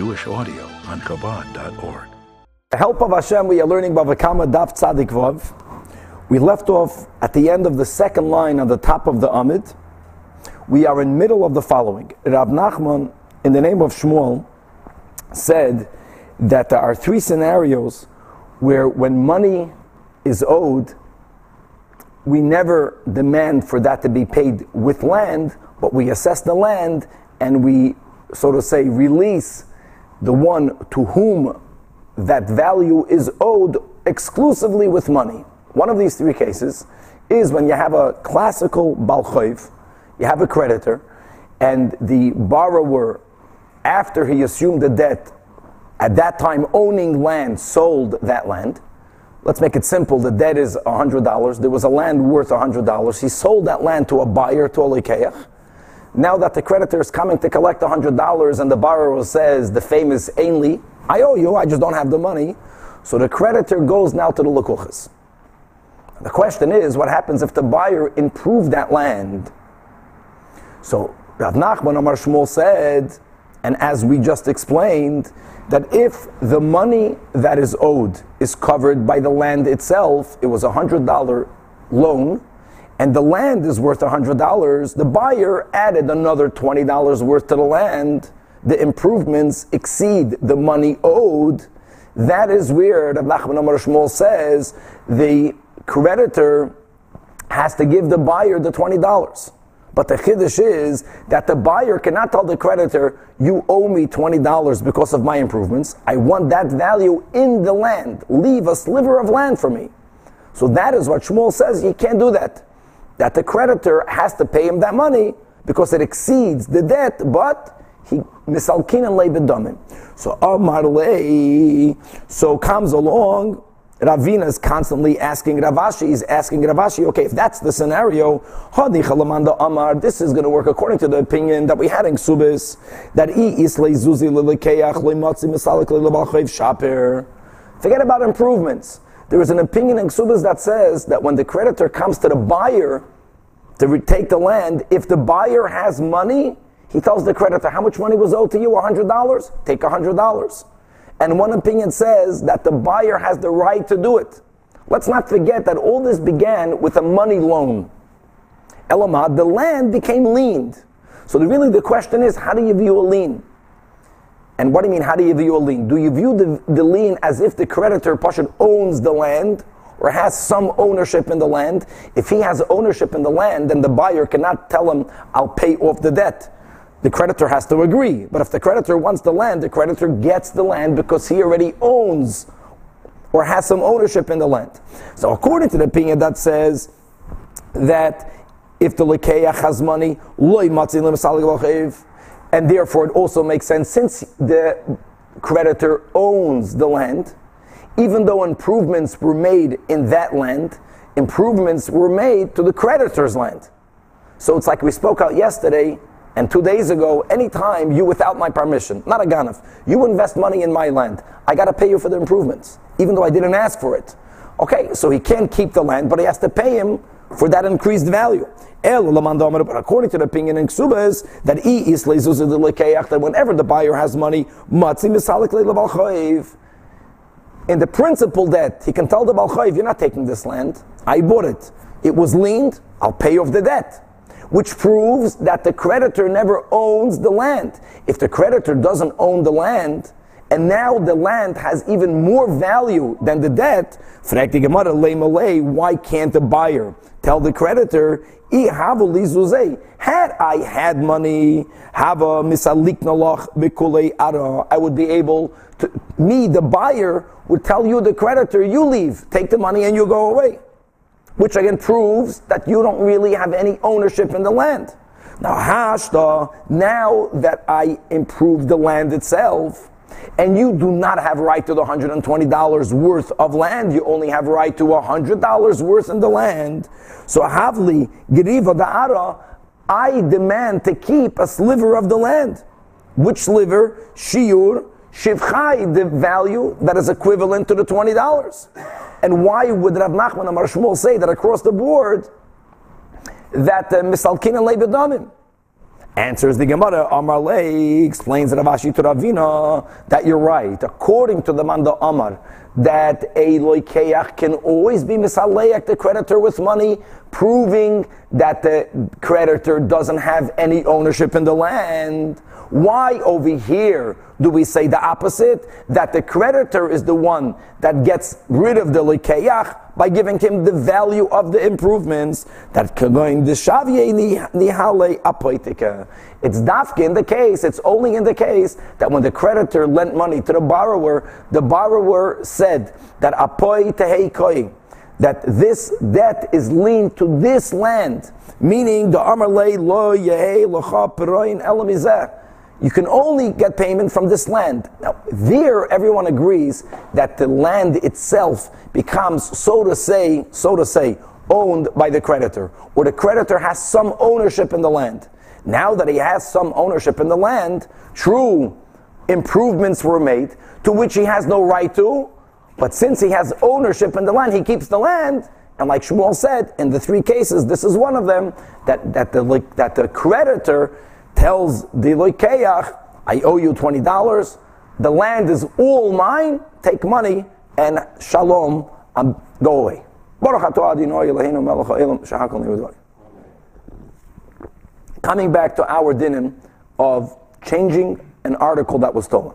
Jewish audio on Kabbalah.org. The help of Hashem, we are learning Bava Kama Daf Tzadik Vav. We left off at the end of the second line on the top of the Amid. We are in middle of the following. Rav Nachman, in the name of Shmuel, said that there are three scenarios where when money is owed, we never demand for that to be paid with land, but we assess the land and we, so to say, release the one to whom that value is owed exclusively with money. One of these three cases is when you have a classical Balchayv, you have a creditor, and the borrower, after he assumed the debt, at that time owning land, sold that land. Let's make it simple. The debt is $100. There was a land worth $100. He sold that land to a buyer, to a lokeach. Now that the creditor is coming to collect $100 and the borrower says the famous ainli, I owe you, I just don't have the money. So the creditor goes now to the lokeach. The question is, what happens if the buyer improved that land? So Rav Nachman Amar Shmuel said, and as we just explained, that if the money that is owed is covered by the land itself, it was $100 loan, and the land is worth $100, the buyer added another $20 worth to the land, the improvements exceed the money owed. That is where Rav Nachman Amar Shmuel says the creditor has to give the buyer the $20. But the chiddush is that the buyer cannot tell the creditor, you owe me $20 because of my improvements. I want that value in the land. Leave a sliver of land for me. So that is what Shmuel says. He can't do that. That the creditor has to pay him that money because it exceeds the debt, but he misalkinan lebedamim. So Amar lei. So comes along, Ravina is constantly asking Rav Ashi, okay, if that's the scenario, this is going to work according to the opinion that we had in Subis, that forget about improvements. There is an opinion in Subis that says that when the creditor comes to the buyer to retake the land, if the buyer has money, he tells the creditor, how much money was owed to you? $100? Take $100. And one opinion says that the buyer has the right to do it. Let's not forget that all this began with a money loan. Elamad, the land became liened. So really the question is, how do you view a lien? And what do you mean, how do you view a lien? Do you view the lien as if the creditor, Pashut, owns the land or has some ownership in the land? If he has ownership in the land, then the buyer cannot tell him, I'll pay off the debt. The creditor has to agree. But if the creditor wants the land, the creditor gets the land because he already owns or has some ownership in the land. So according to the opinion that says that if the lokeach has money, and therefore it also makes sense since the creditor owns the land, even though improvements were made in that land, improvements were made to the creditor's land. So it's like we spoke out yesterday, and 2 days ago, anytime you, without my permission, not a ganav, you invest money in my land, I got to pay you for the improvements, even though I didn't ask for it. Okay, so he can't keep the land, but he has to pay him for that increased value. But according to the opinion in Ksubas, that whenever the buyer has money, in the principal debt, he can tell the Balchayv, you're not taking this land, I bought it. It was liened, I'll pay off the debt. Which proves that the creditor never owns the land. If the creditor doesn't own the land, and now the land has even more value than the debt, why can't the buyer tell the creditor, had I had money, I would be able to, me, the buyer, would tell you, the creditor, you leave, take the money and you go away. Which again proves that you don't really have any ownership in the land. Now, hashta, now that I improved the land itself, and you do not have right to the $120 worth of land, you only have right to $100 worth in the land. So, havli, geriva da'ara, I demand to keep a sliver of the land. Which sliver? Shiur, shivchai, the value that is equivalent to the $20. And why would Rav Nachman Amar Shmuel say that across the board that misalkin and leibedamim? Answers the Gemara. Amar Lei explains Rav Ashi to Ravina that you're right. According to the Manda Amar, that a lokeach can always be misaleach the creditor with money, proving that the creditor doesn't have any ownership in the land. Why over here do we say the opposite? That the creditor is the one that gets rid of the lokeach by giving him the value of the improvements. That it's dafke in the case, it's only in the case that when the creditor lent money to the borrower said that apoi tehei koi, that this debt is linked to this land, meaning the amar lei lo yehei locha peroin elamizeh. You can only get payment from this land. Now, there everyone agrees that the land itself becomes, so to say, owned by the creditor, or the creditor has some ownership in the land. Now that he has some ownership in the land, true improvements were made, to which he has no right to, but since he has ownership in the land, he keeps the land. And like Shmuel said, in the three cases, this is one of them, that the creditor tells the lokeach, I owe you $20, the land is all mine, take money, and shalom, go away. Coming back to our dinim of changing an article that was stolen.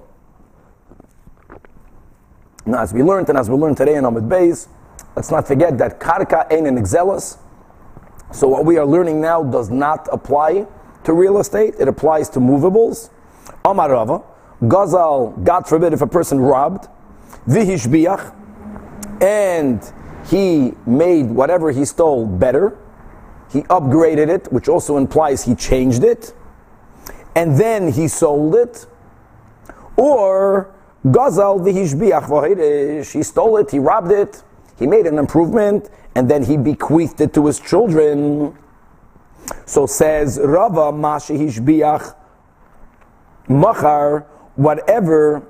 Now, as we learned, and as we learned today in Amid Beis, let's not forget that karka ain't an exelos. So what we are learning now does not apply to real estate, it applies to movables. Amar Rava, Gazal, God forbid if a person robbed, vihishbiach, and he made whatever he stole better, he upgraded it, which also implies he changed it, and then he sold it, or Gazal vihishbiach v'hirish, he stole it, he robbed it, he made an improvement, and then he bequeathed it to his children. So says Rava Mashi Hishbiach Machar, whatever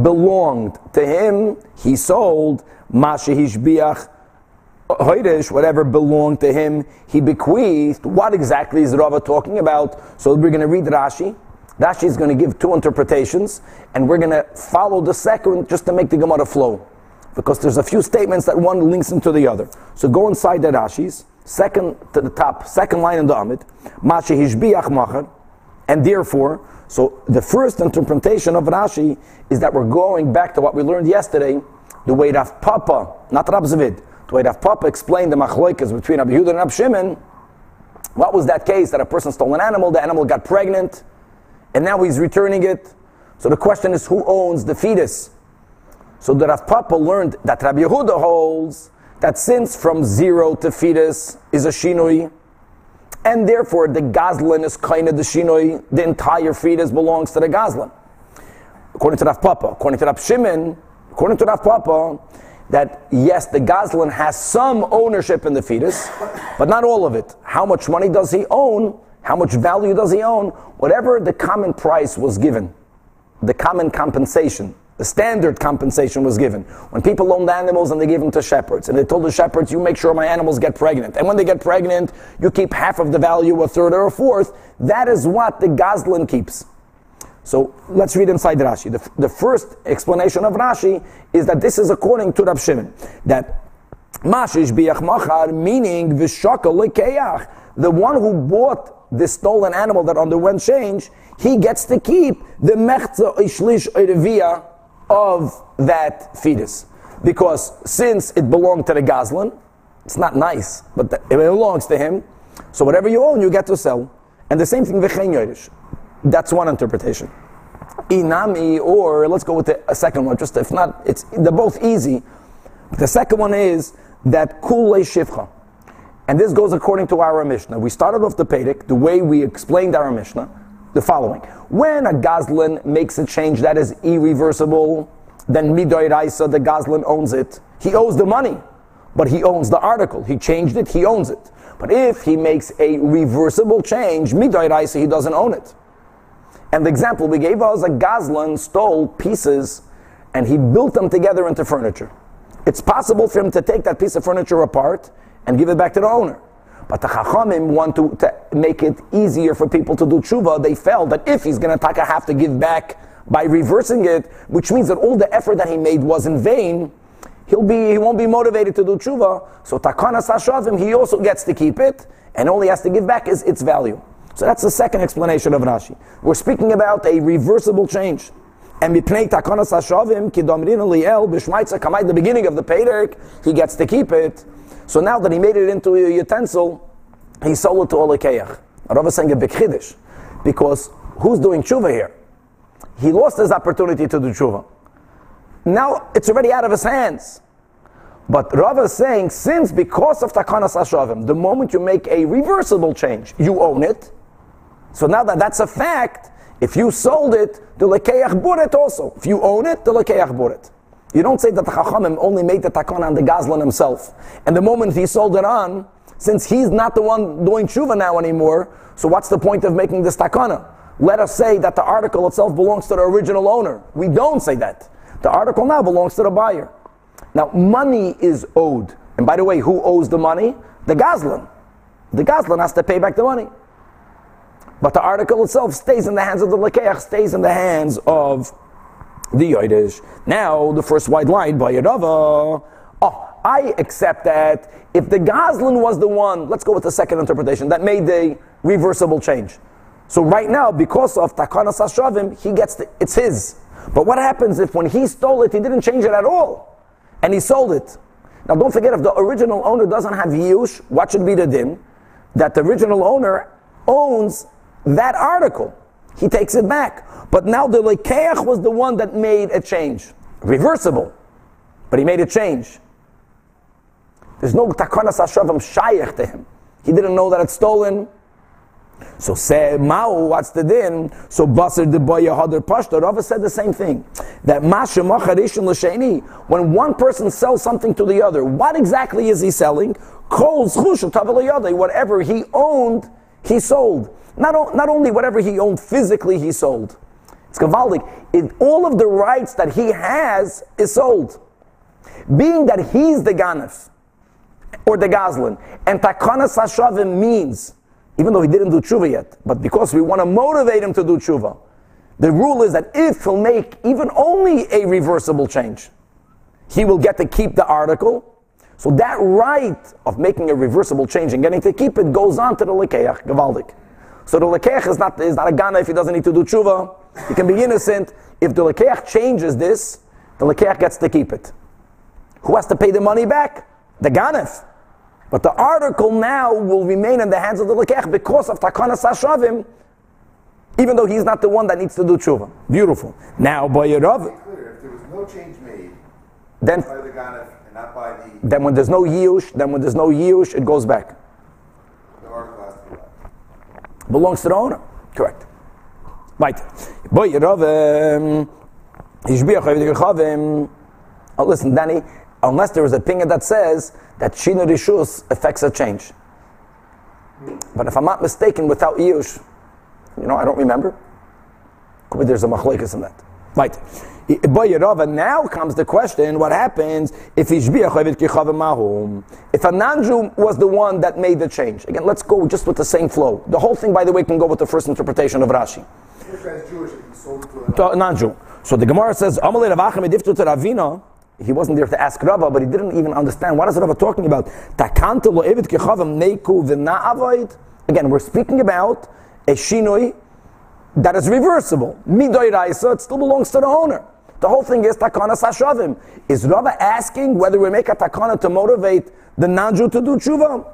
belonged to him, he sold. Mashi Hishbiach Hoidesh, whatever belonged to him, he bequeathed. What exactly is Rava talking about? So we're going to read Rashi. Rashi is going to give two interpretations, and we're going to follow the second just to make the Gemara flow, because there's a few statements that one links into the other. So go inside the Rashi's. Second to the top, second line in the Amid, Mashi Hishbiach Machar, and therefore, so the first interpretation of Rashi is that we're going back to what we learned yesterday, the way Rav Papa, not Rav Zvid, the way Rav Papa explained the machloikas between Rabbi Yehuda and Rabbi Shimon. What was that case? That a person stole an animal, the animal got pregnant, and now he's returning it. So the question is, who owns the fetus? So the Rav Papa learned that Rabbi Yehuda holds that since from zero to fetus is a shinui, and therefore the gazlan is kind of the shinui, the entire fetus belongs to the gazlan. According to Rav Papa, according to Rav Shimon, according to Rav Papa, that yes, the gazlan has some ownership in the fetus, but not all of it. How much money does he own? How much value does he own? Whatever the common price was given, the common compensation, the standard compensation was given. When people owned animals and they gave them to shepherds, and they told the shepherds, you make sure my animals get pregnant. And when they get pregnant, you keep half of the value, a third or a fourth. That is what the gazlan keeps. So let's read inside Rashi. The first explanation of Rashi is that this is according to Rav Shimon, that Mashish biach machar, meaning v'shakal lekeach, the one who bought the stolen animal that underwent change, he gets to keep the mechza ishlish erevia of that fetus, because since it belonged to the gazlan, it's not nice, but it belongs to him. So whatever you own, you get to sell. And the same thing v'chein yoresh. That's one interpretation. Inami, or let's go with the second one. Just if not, they're both easy. The second one is that kulei shivcha, and this goes according to our Mishnah. We started off the Pedic the way we explained our Mishnah. The following: when a gazlan makes a change that is irreversible, then midoi raisa, the gazlan owns it. He owes the money, but he owns the article. He changed it, he owns it. But if he makes a reversible change, midoi raisa, he doesn't own it. And the example we gave was a gazlan stole pieces and he built them together into furniture. It's possible for him to take that piece of furniture apart and give it back to the owner. But the Chachamim want to make it easier for people to do tshuva. They felt that if he's going to taka have to give back by reversing it, which means that all the effort that he made was in vain, he won't be motivated to do tshuva. So Takanas Hashavim, he also gets to keep it, and all he has to give back is its value. So that's the second explanation of Rashi. We're speaking about a reversible change. And mipnei Takanas Hashavim, kidomrin liel b'shmaitza kamay, the beginning of the Peirik, he gets to keep it. So now that he made it into a utensil, he sold it to a lokeach. Rava is saying a big chiddush, because who's doing tshuva here? He lost his opportunity to do tshuva. Now it's already out of his hands. But Rava is saying, since because of Takanas Hashavim, the moment you make a reversible change, you own it. So now that that's a fact, if you sold it, the Lekeach bought it also. If you own it, the Lekeach bought it. You don't say that the Chachamim only made the Takana on the Gazlan himself. And the moment he sold it on, since he's not the one doing tshuva now anymore, so what's the point of making this Takana? Let us say that the article itself belongs to the original owner. We don't say that. The article now belongs to the buyer. Now, money is owed. And by the way, who owes the money? The Gazlan. The Gazlan has to pay back the money. But the article itself stays in the hands of the Lekeach, stays in the hands of the Yodesh. Now, the first white line by Yerava. Oh, I accept that if the Gazlan was the one, let's go with the second interpretation, that made the reversible change. So right now, because of Takanas Hashavim, he gets it's his. But what happens if when he stole it, he didn't change it at all, and he sold it? Now don't forget, if the original owner doesn't have Yush, what should be the din? That the original owner owns that article. He takes it back. But now the Lekeach was the one that made a change. Reversible. But he made a change. There's no Takanas Hashavim shayach to him. He didn't know that it's stolen. So say Ma'u, what's the din? So Basir de Boya Hadar Pashta. Rava said the same thing. That when one person sells something to the other, what exactly is he selling? Whatever he owned, he sold. Not only whatever he owned physically, he sold. It's gavaldik. All of the rights that he has is sold. Being that he's the ganef, or the gazlan, and Takanas Hashavim means, even though he didn't do tshuva yet, but because we want to motivate him to do tshuva, the rule is that if he'll make even only a reversible change, he will get to keep the article. So that right of making a reversible change and getting to keep it goes on to the lekeach, gavaldik. So the lekeach is not a gana if he doesn't need to do tshuva. He can be innocent. If the lekeach changes this, the lekeach gets to keep it. Who has to pay the money back? The ganef. But the article now will remain in the hands of the lekeach because of Takanas Hashavim, even though he's not the one that needs to do tshuva. Beautiful. Now, by Yerov, if there was no change made, then by the ganef and not by the... Then when there's no yiush, it goes back. The article has to go back. Belongs to the owner. Correct. Right. By Yerov, Yishbiach Havid Yechavim. Oh, listen, Danny. Unless there is a pinga that says that Shina Rishus affects a change. But if I'm not mistaken, without Yush, I don't remember. But there's a machlekes in that. Right. Now comes the question, what happens if Ananju was the one that made the change? Again, let's go just with the same flow. The whole thing, by the way, can go with the first interpretation of Rashi. Ananju. So the Gemara says, he wasn't there to ask Rava, but he didn't even understand. What is Rava talking about? Again, we're speaking about a shinoi that is reversible. Midoiraisa, it still belongs to the owner. The whole thing is Takanas Hashavim. Is Rava asking whether we make a takana to motivate the nanju to do tshuva?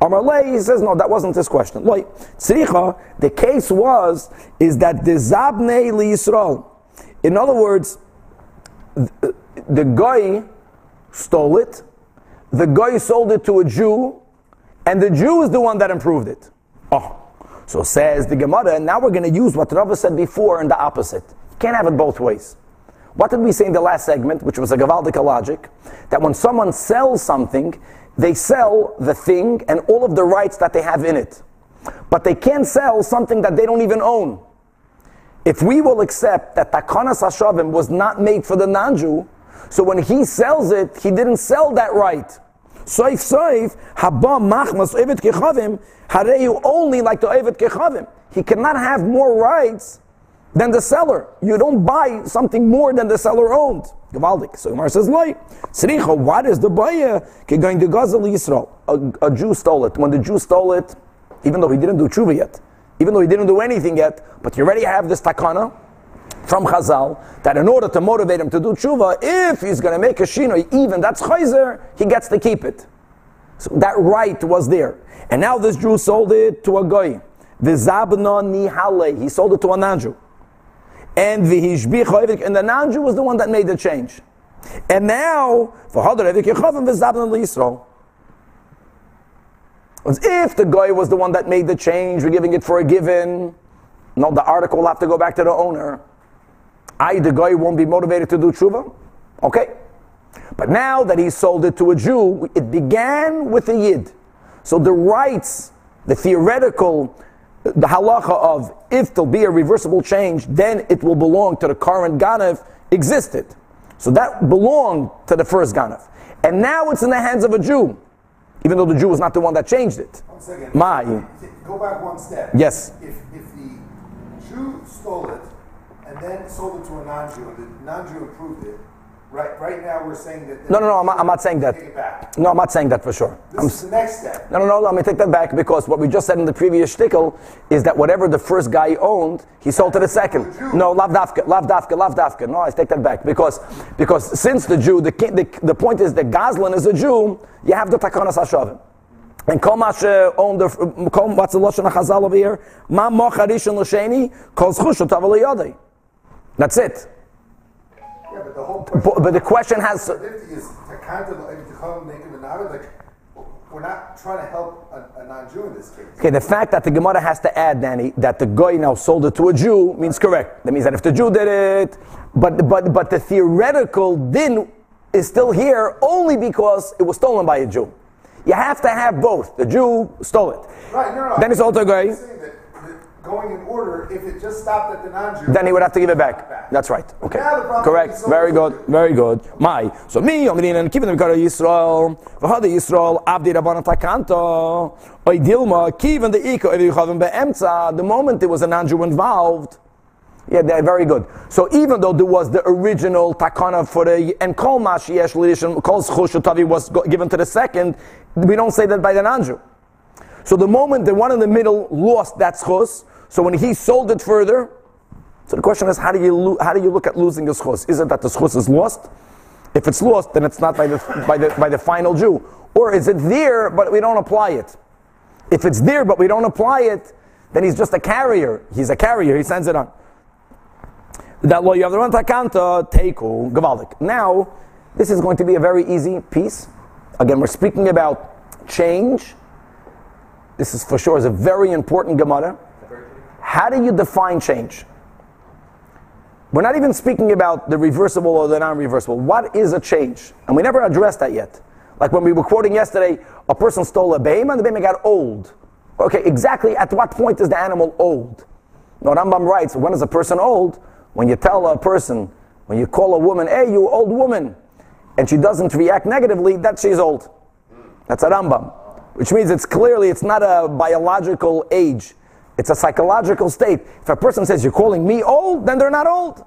Amalei, he says, no, that wasn't his question. The case is that the Zabnei li Yisrael. In other words, the guy stole it, the guy sold it to a Jew, and the Jew is the one that improved it. Oh, so says the Gemara, and now we're going to use what Rava said before and the opposite. You can't have it both ways. What did we say in the last segment, which was a gavaldik logic, that when someone sells something, they sell the thing and all of the rights that they have in it. But they can't sell something that they don't even own. If we will accept that Takanas Hashavim was not made for the non-Jew, so when he sells it, he didn't sell that right. Soif soif haba machmas oivet kechavim hareyu, only like the oivet kechavim. He cannot have more rights than the seller. You don't buy something more than the seller owned. Gevaldik. So Gemara says, "Loi sricha, what is the buyer going to Gaza Yisrael? A Jew stole it. When the Jew stole it, even though he didn't do tshuva yet, even though he didn't do anything yet, but you already have this takana from Chazal that in order to motivate him to do tshuva, if he's going to make a shinoi, even that's chayzer, he gets to keep it. So that right was there. And now this Jew sold it to a goy. V'zabna nihale, he sold it to a non-Jew. And the non-Jew was the one that made the change. And now, if the guy was the one that made the change, we're giving it for a given. No, the article will have to go back to the owner. The guy won't be motivated to do tshuva. Okay. But now that he sold it to a Jew, it began with a Yid. So the rights, the theoretical, the halacha of if there'll be a reversible change, then it will belong to the current ganav existed. So that belonged to the first ganav. And now it's in the hands of a Jew, even though the Jew was not the one that changed it. 1 second. Go back one step. Yes. If the Jew stole it and then sold it to a non-Jew, and the non-Jew approved it, right now we're saying that... No, I'm not saying that. Take it back. No, I'm not saying that for sure. This is the next step. No, let me take that back, because what we just said in the previous shtickle is that whatever the first guy owned, he sold to the second. No, Lavdafka. No, I take that back, because since the Jew, the point is that Gazlan is a Jew, you have the Takanas Hashavim. And what's the Lashon HaChazal over here? Ma mocharishin l'sheni, kol zchushu tavel yodai. That's it. Yeah, but the whole question, but the question has... Is like, we're not trying to help a non-Jew in this case. Okay, the fact that the Gemara has to add, Danny, that the guy now sold it to a Jew means correct. That means that if the Jew did it, but the theoretical din is still here only because it was stolen by a Jew. You have to have both. The Jew stole it. Right, no. Then he sold to a guy. Going in order, if it just stopped at the non-Jew, then he would have to give it back. That's right. Okay. Correct. Very good. So me, Omrin, and keeping the Mikara Yisrael, Vahada Yisrael, Abdi Rabban Takanto, Oidilma, Kiev and the Eko, Erichavim Be'emza, the moment there was a non-Jew involved. Yeah, they're very good. So even though there was the original takana for the and Kol Mashiach Lidish, Kol Schushutavi was given to the second, we don't say that by the non-Jew. So the moment the one in the middle lost that schos, so when he sold it further, so the question is, how do you look at losing the schos? Is it that the schos is lost? If it's lost, then it's not by the by the final Jew, or is it there but we don't apply it? If it's there but we don't apply it, then he's just a carrier. He's a carrier. He sends it on. That law you have the rantakanta teiku gavaldik. Now, this is going to be a very easy piece. Again, we're speaking about change. This is for sure is a very important Gemara. How do you define change? We're not even speaking about the reversible or the non-reversible. What is a change? And we never addressed that yet. Like when we were quoting yesterday, a person stole a behemoth and the behemoth got old. Okay, exactly at what point is the animal old? Now Rambam writes, when is a person old? When you tell a person, when you call a woman, hey, you old woman, and she doesn't react negatively, that she's old. That's a Rambam. Which means it's not a biological age. It's a psychological state. If a person says, you're calling me old, then they're not old.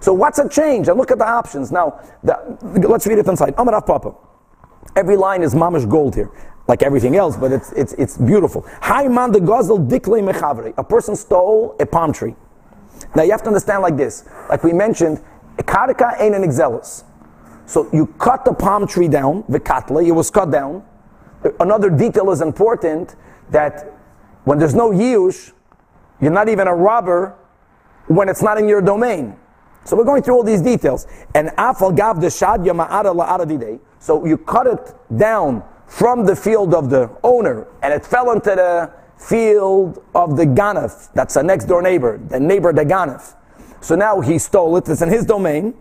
So what's a change? And look at the options. Now, let's read it inside. Amid Rav Papa. Every line is mamish gold here. Like everything else, but it's beautiful. A person stole a palm tree. Now you have to understand like this. Like we mentioned, a karka ain't an exelos. So you cut the palm tree down, the katla, it was cut down. Another detail is important, that when there's no yiush, you're not even a robber when it's not in your domain. So we're going through all these details. And afal gav deshad yama'ara la'aradidei. So you cut it down from the field of the owner, and it fell into the field of the ganef. That's a next door neighbor, the neighbor the ganef. So now he stole it, it's in his domain.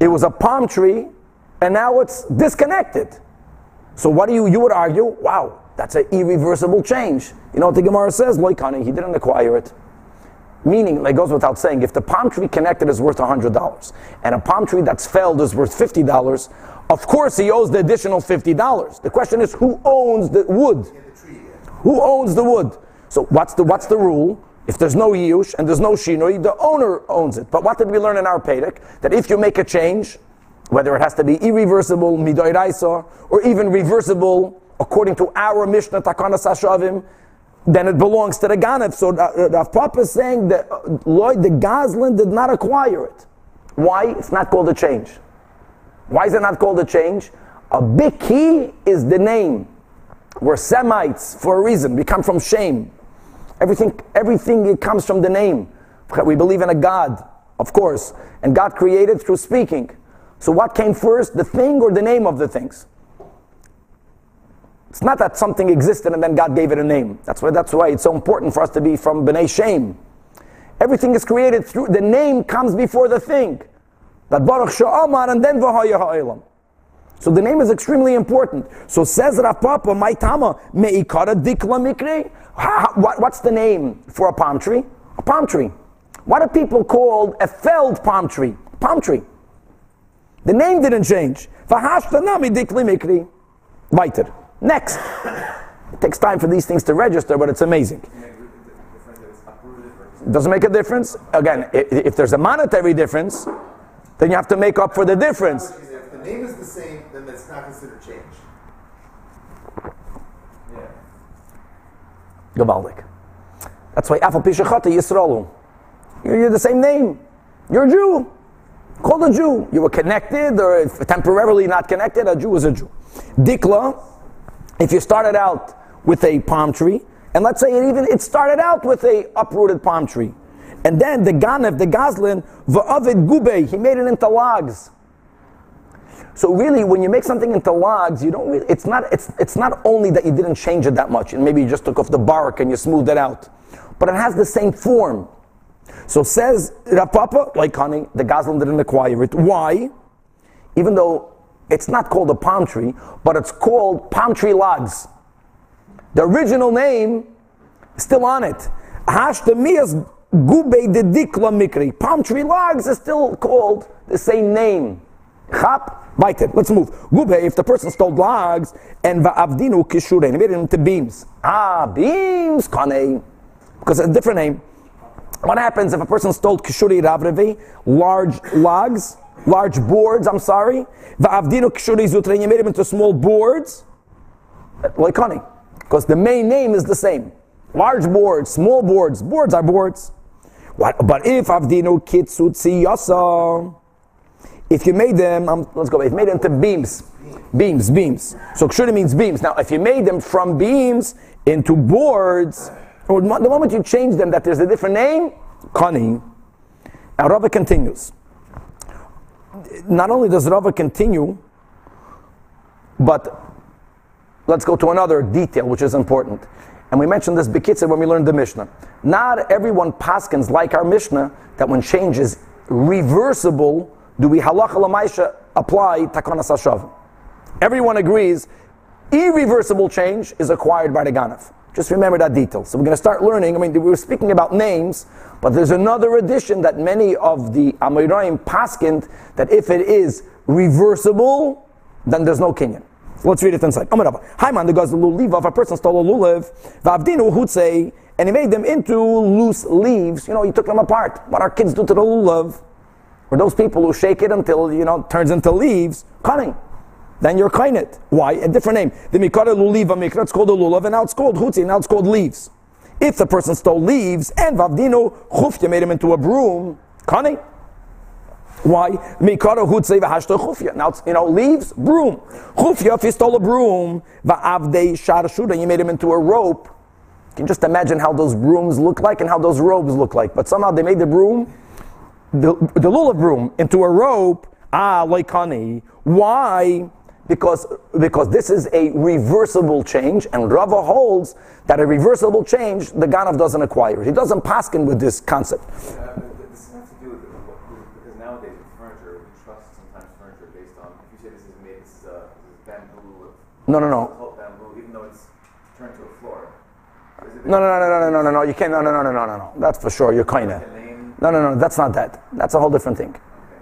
It was a palm tree, and now it's disconnected. So what do you would argue, wow, that's an irreversible change. You know what the Gemara says? Loikani, he didn't acquire it. Meaning, like goes without saying, if the palm tree connected is worth $100 and a palm tree that's failed is worth $50, of course he owes the additional $50. The question is, who owns the wood? Who owns the wood? So what's the rule? If there's no Yush and there's no Shinoi, the owner owns it. But what did we learn in our Pedic? That if you make a change, whether it has to be irreversible, Midoiraisa, or even reversible, according to our Mishnah, Takanas Hashavim, then it belongs to the Ganef. So Rav Papa is saying that Lloyd the Goslin did not acquire it. Why? It's not called a change. Why is it not called a change? A big key is the name. We're Semites for a reason. We come from Shem. Everything it comes from the name. We believe in a God, of course. And God created through speaking. So what came first, the thing or the name of the things? It's not that something existed and then God gave it a name. That's why it's so important for us to be from Bnei Shem. Everything is created through, the name comes before the thing. That Baruch Sha'amar and then V'haya Ha'elam. So the name is extremely important. So says Rav Papa, my Tama, Me'ikara Dikla Mikri. What's the name for a palm tree? A palm tree. What do people call a felled palm tree? Palm tree. The name didn't change. V'hashtanami Dikli Mikri. Weiter. Next. It takes time for these things to register, but it's amazing. Doesn't make a difference. Again, if there's a monetary difference, then you have to make up for the difference. If the name is the same, then that's not considered change. Yeah. Gabaldik. That's why Afal Pishachata Yisraelu. You're the same name. You're a Jew. Called a Jew. You were connected or temporarily not connected. A Jew is a Jew. Dikla. If you started out with a palm tree, and let's say it started out with a uprooted palm tree, and then the Ganev, the Goslin, V'avid Gubei, he made it into logs. So really, when you make something into logs, you don't really, it's not only that you didn't change it that much, and maybe you just took off the bark and you smoothed it out, but it has the same form. So says Rav Papa, like honey, the Goslin didn't acquire it. Why? Even though it's not called a palm tree, but it's called palm tree logs. The original name is still on it. Hashtamias Gubei de Dikla Mikri. Palm tree logs is still called the same name. Chap, bite it. Let's move. Gubei, if the person stole logs, and Va'avdinu Kishurein, he made it into beams. Beams, Kanei. Because it's a different name. What happens if a person stole Kishuri Ravrevi, large boards, Va'avdinu Kishuri Zutrein, he made them into small boards. Like honey. Because the main name is the same. Large boards, small boards, boards are boards. What, but if Avdinu Kitsutsi Yasa, if you made them, if you made them into beams. So Kshuri means beams. Now, if you made them from beams into boards, or the moment you change them, that there's a different name, Kani. Now Rava continues. Not only does Rava continue, but let's go to another detail which is important. And we mentioned this B'kitzur when we learned the Mishnah. Not everyone paskins like our Mishnah that when change is reversible, do we halacha l'maisha apply takanas hashavim. Everyone agrees irreversible change is acquired by the ganef. Just remember that detail. So we're going to start learning. We were speaking about names, but there's another addition that many of the Amoraim paskind that if it is reversible, then there's no kinyan. Let's read it inside. Hi man, the Gazal Luliva, if a person stole a Luliv, Vavdinu Hutzei, and he made them into loose leaves, he took them apart. What our kids do to the Luliv, or those people who shake it until, it turns into leaves, cutting. Then you're cutting it. Why? A different name. The Mikara Luliva Mikra, it's called a Luliv, and now it's called Hutzei, now it's called leaves. If the person stole leaves, and Vavdinu Chufya made him into a broom, cutting. Why? Mikara Hutzei v'hashta Chufya. Now it's, leaves, broom. Chufya, if he stole a broom, va'avdei sharshuda, and you made him into a rope. You can just imagine how those brooms look like and how those robes look like. But somehow they made the broom, the lulav broom, into a rope. Like honey. Why? Because this is a reversible change, and Rava holds that a reversible change, the Ganav doesn't acquire. He doesn't paskin with this concept. No. Even though it's turned to a floor, is it No. You can't. No. That's for sure. You're kind of. No. That's not that. That's a whole different thing.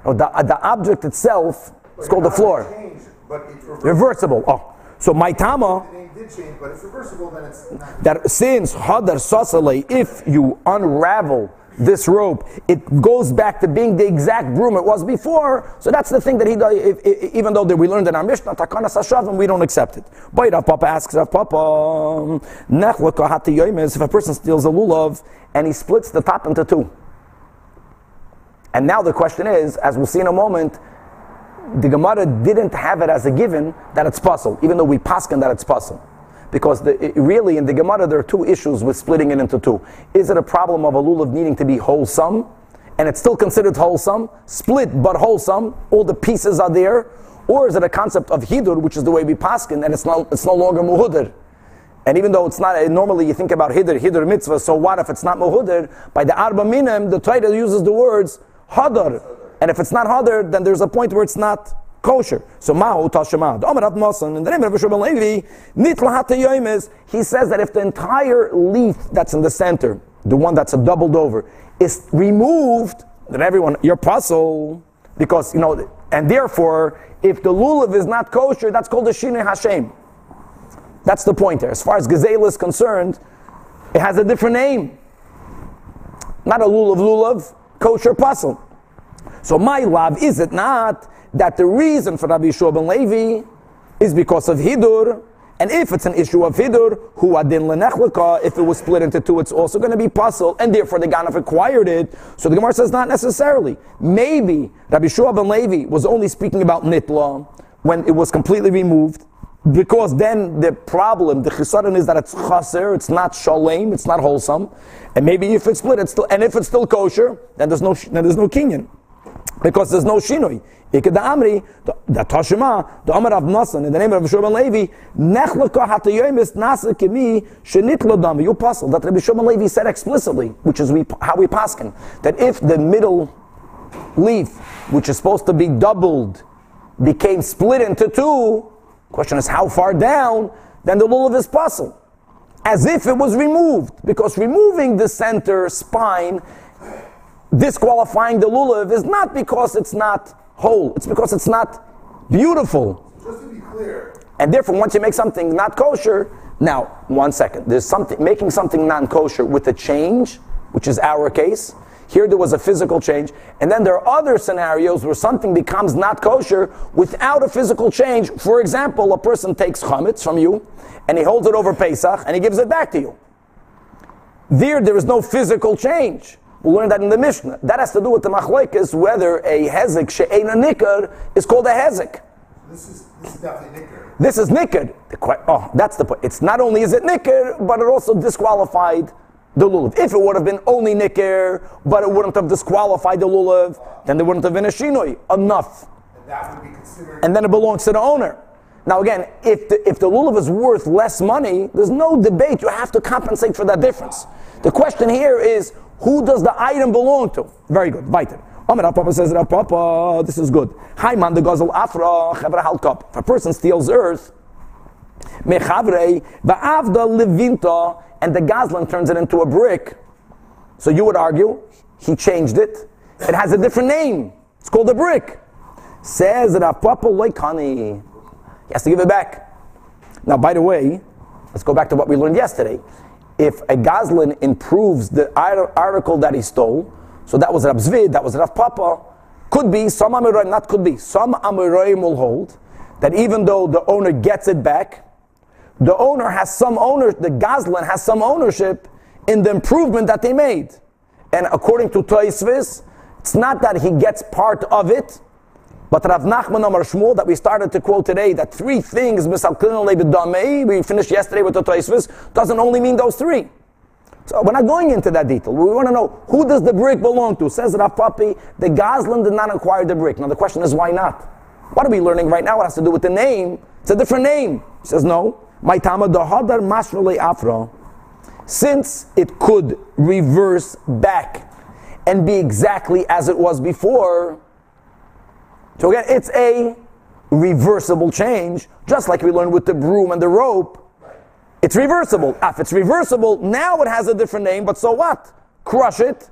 Oh, the object itself is called the floor. Changed, but it's reversible. Oh, so my tama. Did change, but it's reversible. Then it's not. That since hadar sasalei, if you unravel this rope, it goes back to being the exact broom it was before. So that's the thing that he does. Even though that we learned in our Mishnah, Takanas Hashavim, we don't accept it. But Rav Papa asks Rav Papa, if a person steals a lulav and he splits the top into two, and now the question is, as we'll see in a moment, the Gemara didn't have it as a given that it's possible, even though we paskin that it's possible. Because really in the Gemara there are two issues with splitting it into two. Is it a problem of a lulav needing to be wholesome? And it's still considered wholesome, split but wholesome, all the pieces are there. Or is it a concept of hidur, which is the way we paskin, and it's no longer muhudir. And even though it's not, normally you think about hidur mitzvah, so what if it's not muhudir? By the Arba Minim, the Torah uses the words hadar. And if it's not hadar, then there's a point where it's not kosher. So Mahu Tashemad. Amar Rav Mosan, in the name of Rav Shimon Levi, Nitlahat Yomes, he says that if the entire leaf that's in the center, the one that's doubled over, is removed, then everyone, you're puzzled. Because, and therefore, if the lulav is not kosher, that's called the Shinei Hashem. That's the point there. As far as Gazelle is concerned, it has a different name. Not a lulav, kosher puzzle. So my love, is it not that the reason for Rabbi Shua ben Levi is because of hidur, and if it's an issue of hidur, hu adin lenechlika, if it was split into two, it's also going to be puzzle, and therefore the Ganav acquired it. So the Gemara says not necessarily. Maybe Rabbi Shua ben Levi was only speaking about nitla when it was completely removed, because then the problem, the chisaron, is that it's chaser, it's not shalem, it's not wholesome, and maybe if it's split, it's still, and if it's still kosher, then there's no kinyan. Because there's no shinoi. Ikeda amri, the Toshima, the Amar of Nasan, in the name of Shimon Levi, Nechlaka hatayomis nasa kimi shenitladam. You puzzle that Rabbi Shimon Levi said explicitly, which is how we paskin, that if the middle leaf, which is supposed to be doubled, became split into two, question is how far down, then the lulav is puzzle, as if it was removed, because removing the center spine, disqualifying the lulav, is not because it's not whole, it's because it's not beautiful. Just to be clear. And therefore, once you make something not kosher, now, one second, there's something, making something non-kosher with a change, which is our case. Here there was a physical change, and then there are other scenarios where something becomes not kosher without a physical change. For example, a person takes chametz from you, and he holds it over Pesach, and he gives it back to you. There is no physical change. We'll learn that in the Mishnah. That has to do with the machlokes, whether a hezek she'eina nikar is called a hezek. This is definitely nikar. This is nikar. Oh, that's the point. It's not only is it nikar, but it also disqualified the lulav. If it would have been only nikar, but it wouldn't have disqualified the lulav, then there wouldn't have been a shinoi. Enough. And that would be considered. And then it belongs to the owner. Now again, if the lulav is worth less money, there's no debate. You have to compensate for that difference. The question here is, who does the item belong to? Very good. Bite it. Amid Rav Papa says, Rav Papa, this is good. Hi man, the gazel afra chavra halkop. If a person steals earth, mechavrei va'avda levinta, and the gazlan turns it into a brick. So you would argue he changed it. It has a different name. It's called a brick. Says Rav Papa loikani. He has to give it back. Now, by the way, let's go back to what we learned yesterday. If a gazlan improves the article that he stole, so that was Rav Zvid, that was Rav Papa, could be, some Amoraim, not could be, some Amoraim will hold that even though the owner gets it back, the gazlan has some ownership in the improvement that they made. And according to Tosfos, it's not that he gets part of it, but Rav Nachman Amar Shmuel, that we started to quote today, that three things, we finished yesterday with the Tosfos, doesn't only mean those three. So we're not going into that detail. We want to know, who does the brick belong to? Says Rav Papi, the Gazlan did not acquire the brick. Now the question is, why not? What are we learning right now? It has to do with the name. It's a different name. He says, no. Since it could reverse back and be exactly as it was before, so again, it's a reversible change, just like we learned with the broom and the rope. Right. It's It's reversible. If it's reversible, now it has a different name, but so what? Crush it.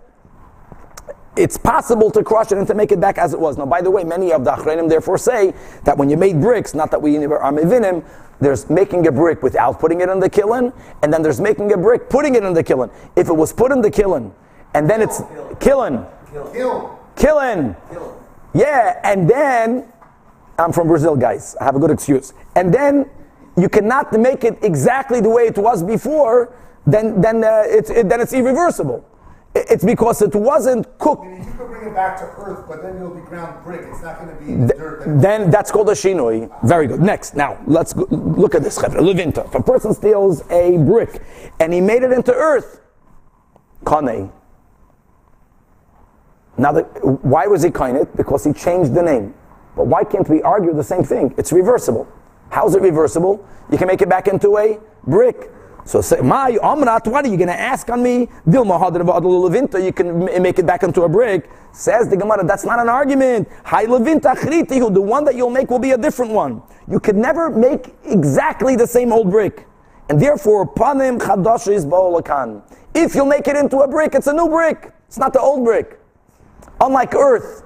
It's possible to crush it and to make it back as it was. Now, by the way, many of the Achreinim therefore say that when you made bricks, not that we are mevinim, there's making a brick without putting it in the kiln, and then there's making a brick, putting it in the kiln. If it was put in the kiln, and then it's kiln. Yeah, and then, I'm from Brazil, guys. I have a good excuse. And then you cannot make it exactly the way it was before, then it's irreversible. It's because it wasn't cooked. I mean, you could bring it back to earth, but then it'll be ground brick. It's not going to be dirt. Then that's called a shinoi. Very good. Next. Now, let's look at this. If a person steals a brick and he made it into earth, kanei. Now, why was he kanei? Because he changed the name. But why can't we argue the same thing? It's reversible. How is it reversible? You can make it back into a brick. So say, my amrat, what are you going to ask on me? You can make it back into a brick. Says the Gemara, that's not an argument. The one that you'll make will be a different one. You could never make exactly the same old brick. And therefore, panim chadash is ba'olakan. If you'll make it into a brick, it's a new brick. It's not the old brick. Unlike earth.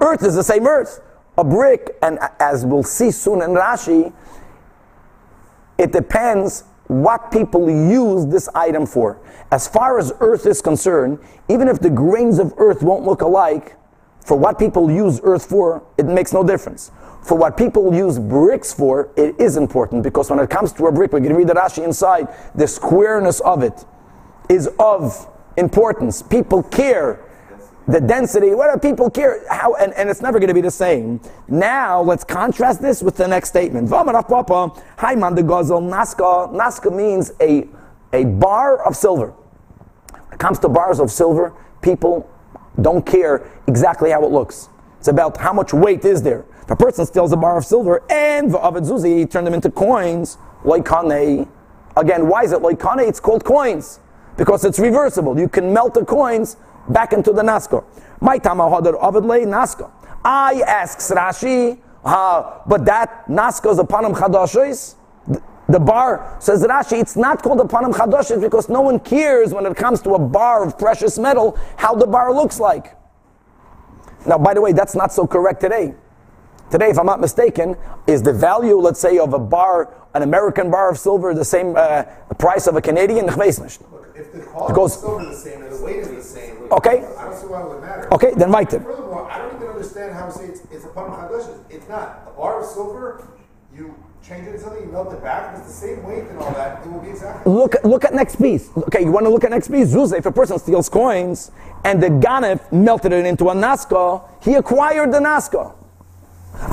Earth is the same earth. A brick, and as we'll see soon in Rashi, it depends what people use this item for. As far as earth is concerned, even if the grains of earth won't look alike, for what people use earth for, it makes no difference. For what people use bricks for, it is important, because when it comes to a brick, we can read the Rashi inside, the squareness of it is of importance. People care. The density, whatever, people care, how, and it's never going to be the same. Now, let's contrast this with the next statement. Rav Papa, Haiman de Gazal, Naska. Naska means a bar of silver. When it comes to bars of silver, people don't care exactly how it looks. It's about how much weight is there. If a person steals a bar of silver, and V'avad Zuzi, he turned them into coins, loikane. Again, why is it loikane? It's called coins, because it's reversible. You can melt the coins back into the naskor. My tamahodar avidlay naskor. I asks Rashi, but that naskor is a panim chadashis. The bar, says Rashi, it's not called a panim chadashis because no one cares when it comes to a bar of precious metal how the bar looks like. Now, by the way, that's not so correct today. Today, if I'm not mistaken, is the value, let's say, of a bar, an American bar of silver, the same price of a Canadian? If the quality of silver is the same and the weight is the same, okay. I don't see why it would matter. Okay, then write it. Furthermore, I don't even understand how we say it's a panim chadashis. It's not. A bar of silver, you change it to something, you melt it back, if it's the same weight and all that, it will be exactly the same. Look at next piece. Okay, you want to look at next piece? Zuzah, if a person steals coins and the ganef melted it into a naskah, he acquired the naskah.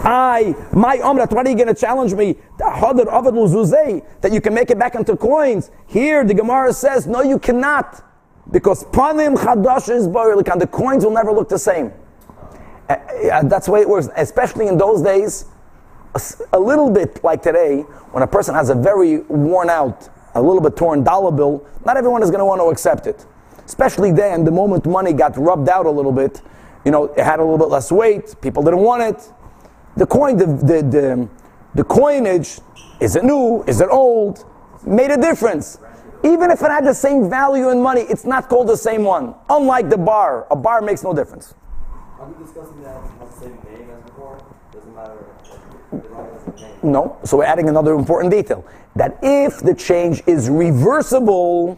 My omrat, what are you going to challenge me? That you can make it back into coins. Here the Gemara says, no, you cannot. Because panim chadash is ba'olakan. The coins will never look the same. That's the way it works. Especially in those days, a little bit like today, when a person has a very worn out, a little bit torn dollar bill, not everyone is going to want to accept it. Especially then, the moment money got rubbed out a little bit, you know, it had a little bit less weight, people didn't want it. The coinage, is it new, is it old, made a difference. Even if it had the same value in money, it's not called the same one. Unlike the bar, a bar makes no difference. Are we discussing that it has the same name as before? Doesn't matter as long as it's the name. No, so we're adding another important detail. That if the change is reversible,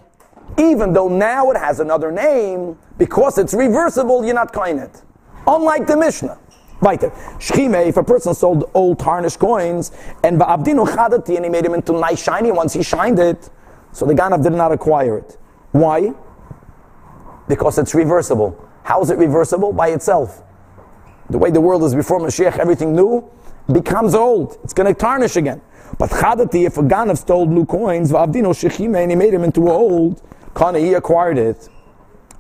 even though now it has another name, because it's reversible, you're not coin it. Unlike the Mishnah. Shchime, if a person sold old tarnished coins and ba'abdinu chadati, and he made them into nice shiny ones, he shined it, so the ganav did not acquire it. Why? Because it's reversible. How is it reversible? By itself. The way the world is before Mashiach, everything new becomes old. It's going to tarnish again. But chadati, if a ganav stole new coins, ba'abdinu shchime, and he made them into old, kana, he acquired it.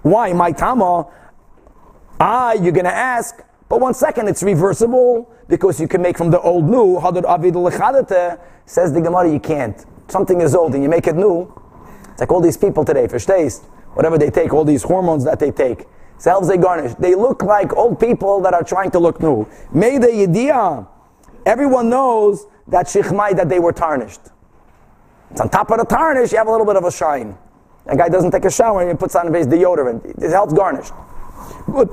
Why? My tama, you're going to ask. But one second, it's reversible because you can make from the old new. Says the Gemara, you can't. Something is old and you make it new. It's like all these people today, whatever they take, all these hormones that they take. Selves they garnish. They look like old people that are trying to look new. Everyone knows that they were tarnished. It's on top of the tarnish, you have a little bit of a shine. A guy doesn't take a shower and he puts on his deodorant. It helps garnish. But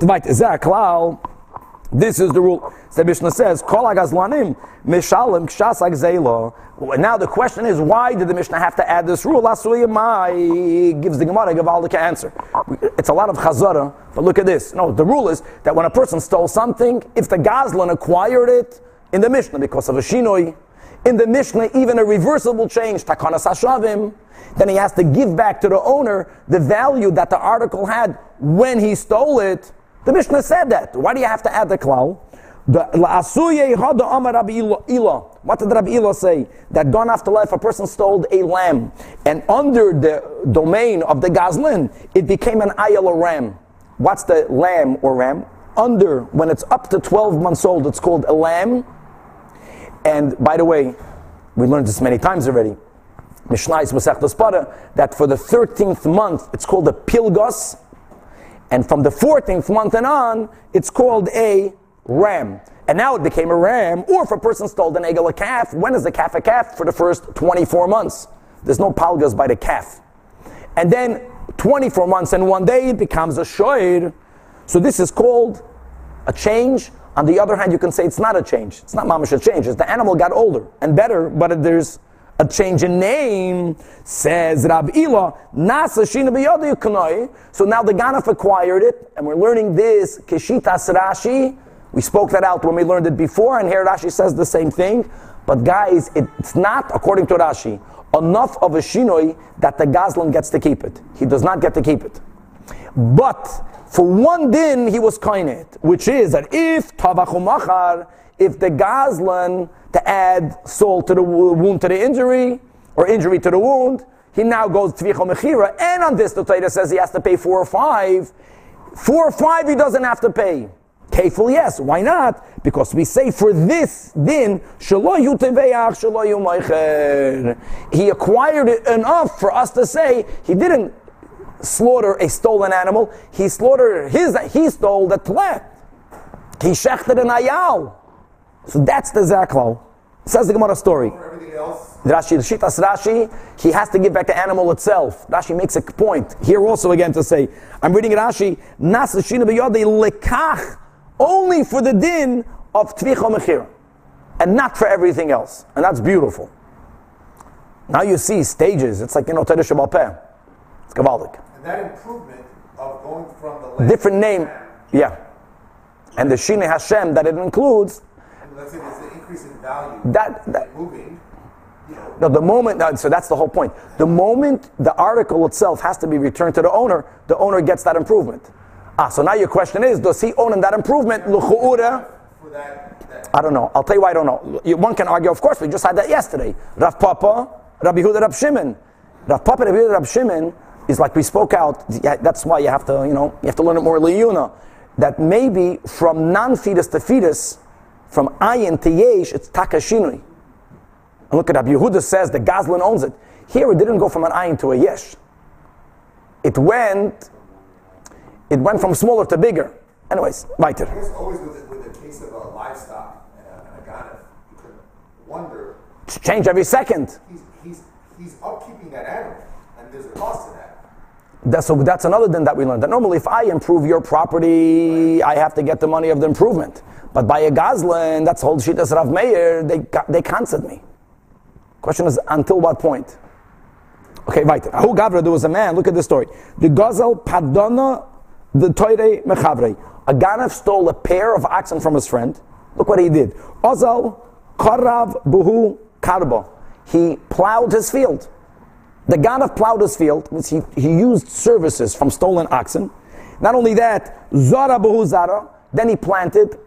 this is the rule. The Mishnah says, now the question is, why did the Mishnah have to add this rule? Gives the Gemara a Gavaldic answer. It's a lot of chazara, but look at this. No, the rule is that when a person stole something, if the Gazlan acquired it in the Mishnah because of a shinoi, in the Mishnah, even a reversible change, Takanas Hashavim, then he has to give back to the owner the value that the article had when he stole it. The Mishnah said that. Why do you have to add the klal? What did Rabbi Ila say? That gone after life, a person stole a lamb, and under the domain of the Gazlin, it became an ayal or ram. What's the lamb or ram? Under, when it's up to 12 months old, it's called a lamb. And by the way, we learned this many times already. Mishnah that for the 13th month, it's called a pilgos. And from the 14th month and on, it's called a ram. And now it became a ram. Or if a person stole an egg or a calf, when is the calf a calf? For the first 24 months. There's no palgas by the calf. And then 24 months and one day, it becomes a shoir. So this is called a change. On the other hand, you can say it's not a change. It's not mamash a change. It's the animal got older and better, but there's a change in name, says Rabbi Ila. So now the ganaf acquired it, and we're learning this. Keshitas Rashi. We spoke that out when we learned it before, and here Rashi says the same thing. But guys, it's not, according to Rashi, enough of a shinoi that the Gazlan gets to keep it. He does not get to keep it. But for one din, he was koinet, which is that if the Gazlan, to add salt to the wound to the injury, or injury to the wound, he now goes tvicho mechira, and on this the Torah says he has to pay 4 or 5. 4 or 5 he doesn't have to pay. Kefil, yes. Why not? Because we say for this din, shelo yuteveach, shelo yumaycher. He acquired it enough for us to say he didn't slaughter a stolen animal. He slaughtered his. He stole the tle. He shechted an ayal. So that's the zaklo. Says the Gemara story. Everything else. Rashi, Shitas Rashi, he has to give back the animal itself. Rashi makes a point here also again to say, I'm reading Rashi. Nas shina b'yodei lekach, only for the din of tvicho mechira, and not for everything else. And that's beautiful. Now you see stages. It's like Teresh Baal Peh. It's Kabbalic. That improvement of going from the land different name, yeah, and the Shinei Hashem that it includes. And let's say there's an increase in value. That moving. You know. No, the moment. So that's the whole point. The moment the article itself has to be returned to the owner gets that improvement. So now your question is, does he own that improvement? I don't know. I'll tell you why I don't know. One can argue, of course, we just had that yesterday. Rav Papa, Rabbi Yehuda, Rav Shimon. Rav Papa, Rabbi Yehuda, Rav Shimon. Is like we spoke out. That's why you have to, you have to learn it more liyuna. That maybe from non-fetus to fetus, from ayin to yesh, it's takashinui. And look at Rabbi Yehuda says the Gazlan owns it. Here it didn't go from an ayin to a yesh. It went from smaller to bigger. Anyways, weiter. I guess always with the case of a livestock and a ganef, you could wonder. It's changed every second. He's upkeeping that animal, and there's a cost to that. That's another thing that we learned. That normally if I improve your property, I have to get the money of the improvement. But by a Gazlan, that's whole Shitas Rav Meir, they canceled me. Question is, until what point? Okay, right. Ahu Gavra, there was a man, look at this story. The Gazel Padona the Toire Mechavrei. A Ganef stole a pair of oxen from his friend. Look what he did. Ozal Karav Buhu Karbo. He plowed his field. The Ganef plowed his field, means he used services from stolen oxen. Not only that, Zara Buhu Zara, then he planted.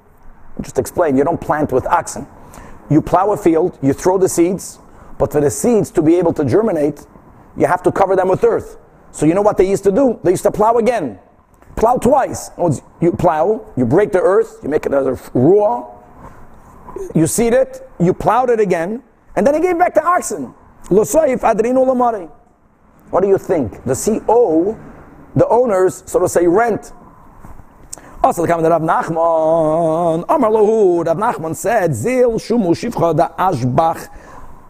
Just explain, you don't plant with oxen. You plow a field, you throw the seeds, but for the seeds to be able to germinate, you have to cover them with earth. So you know what they used to do? They used to plow again. Plow twice. You plow, you break the earth, you make it another ruah, you seed it, you plowed it again, and then he gave back the oxen. What do you think? The CO, the owners, so to say, rent. Also, the comment of Rav Nachman, Amar Lohud, Rav Nachman said, Zil Shumu Shivcha da Ashbach.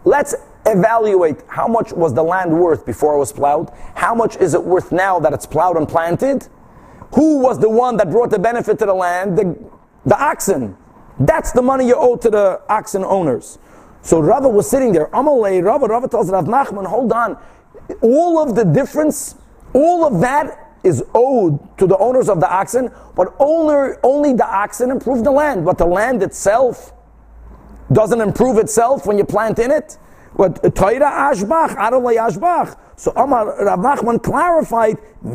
Let's evaluate how much was the land worth before it was plowed, how much is it worth now that it's plowed and planted, who was the one that brought the benefit to the land, the oxen. That's the money you owe to the oxen owners. So Rava was sitting there, Amalei, Rava tells Rav Nachman, hold on, all of the difference, all of that is owed to the owners of the oxen, but only the oxen improve the land, but the land itself doesn't improve itself when you plant in it. But Toira Ashbach, Adolay Ashbach. So Amar Rav Nachman clarified, I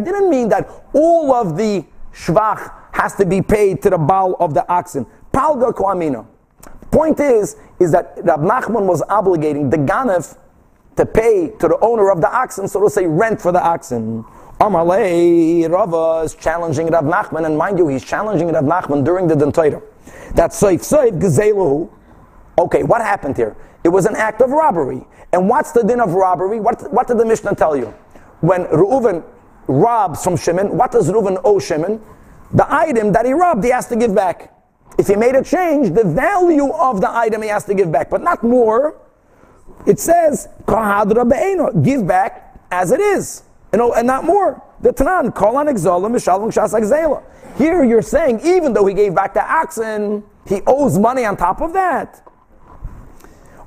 didn't mean that all of the shvach has to be paid to the Baal of the oxen. Palga Koamina. Point is that Rav Nachman was obligating the Ganef to pay to the owner of the oxen, so to say, rent for the oxen. Amalei, Rava is challenging Rav Nachman, and mind you, he's challenging Rav Nachman during the Dentaira. That's Seif Seif Gezeluhu. Okay, what happened here? It was an act of robbery. And what's the din of robbery? What did the Mishnah tell you? When Reuven robs from Shimon, what does Reuven owe Shimon? The item that he robbed, he has to give back. If he made a change, the value of the item he has to give back, but not more. It says, give back as it is, and not more. Here you're saying, even though he gave back the oxen, he owes money on top of that.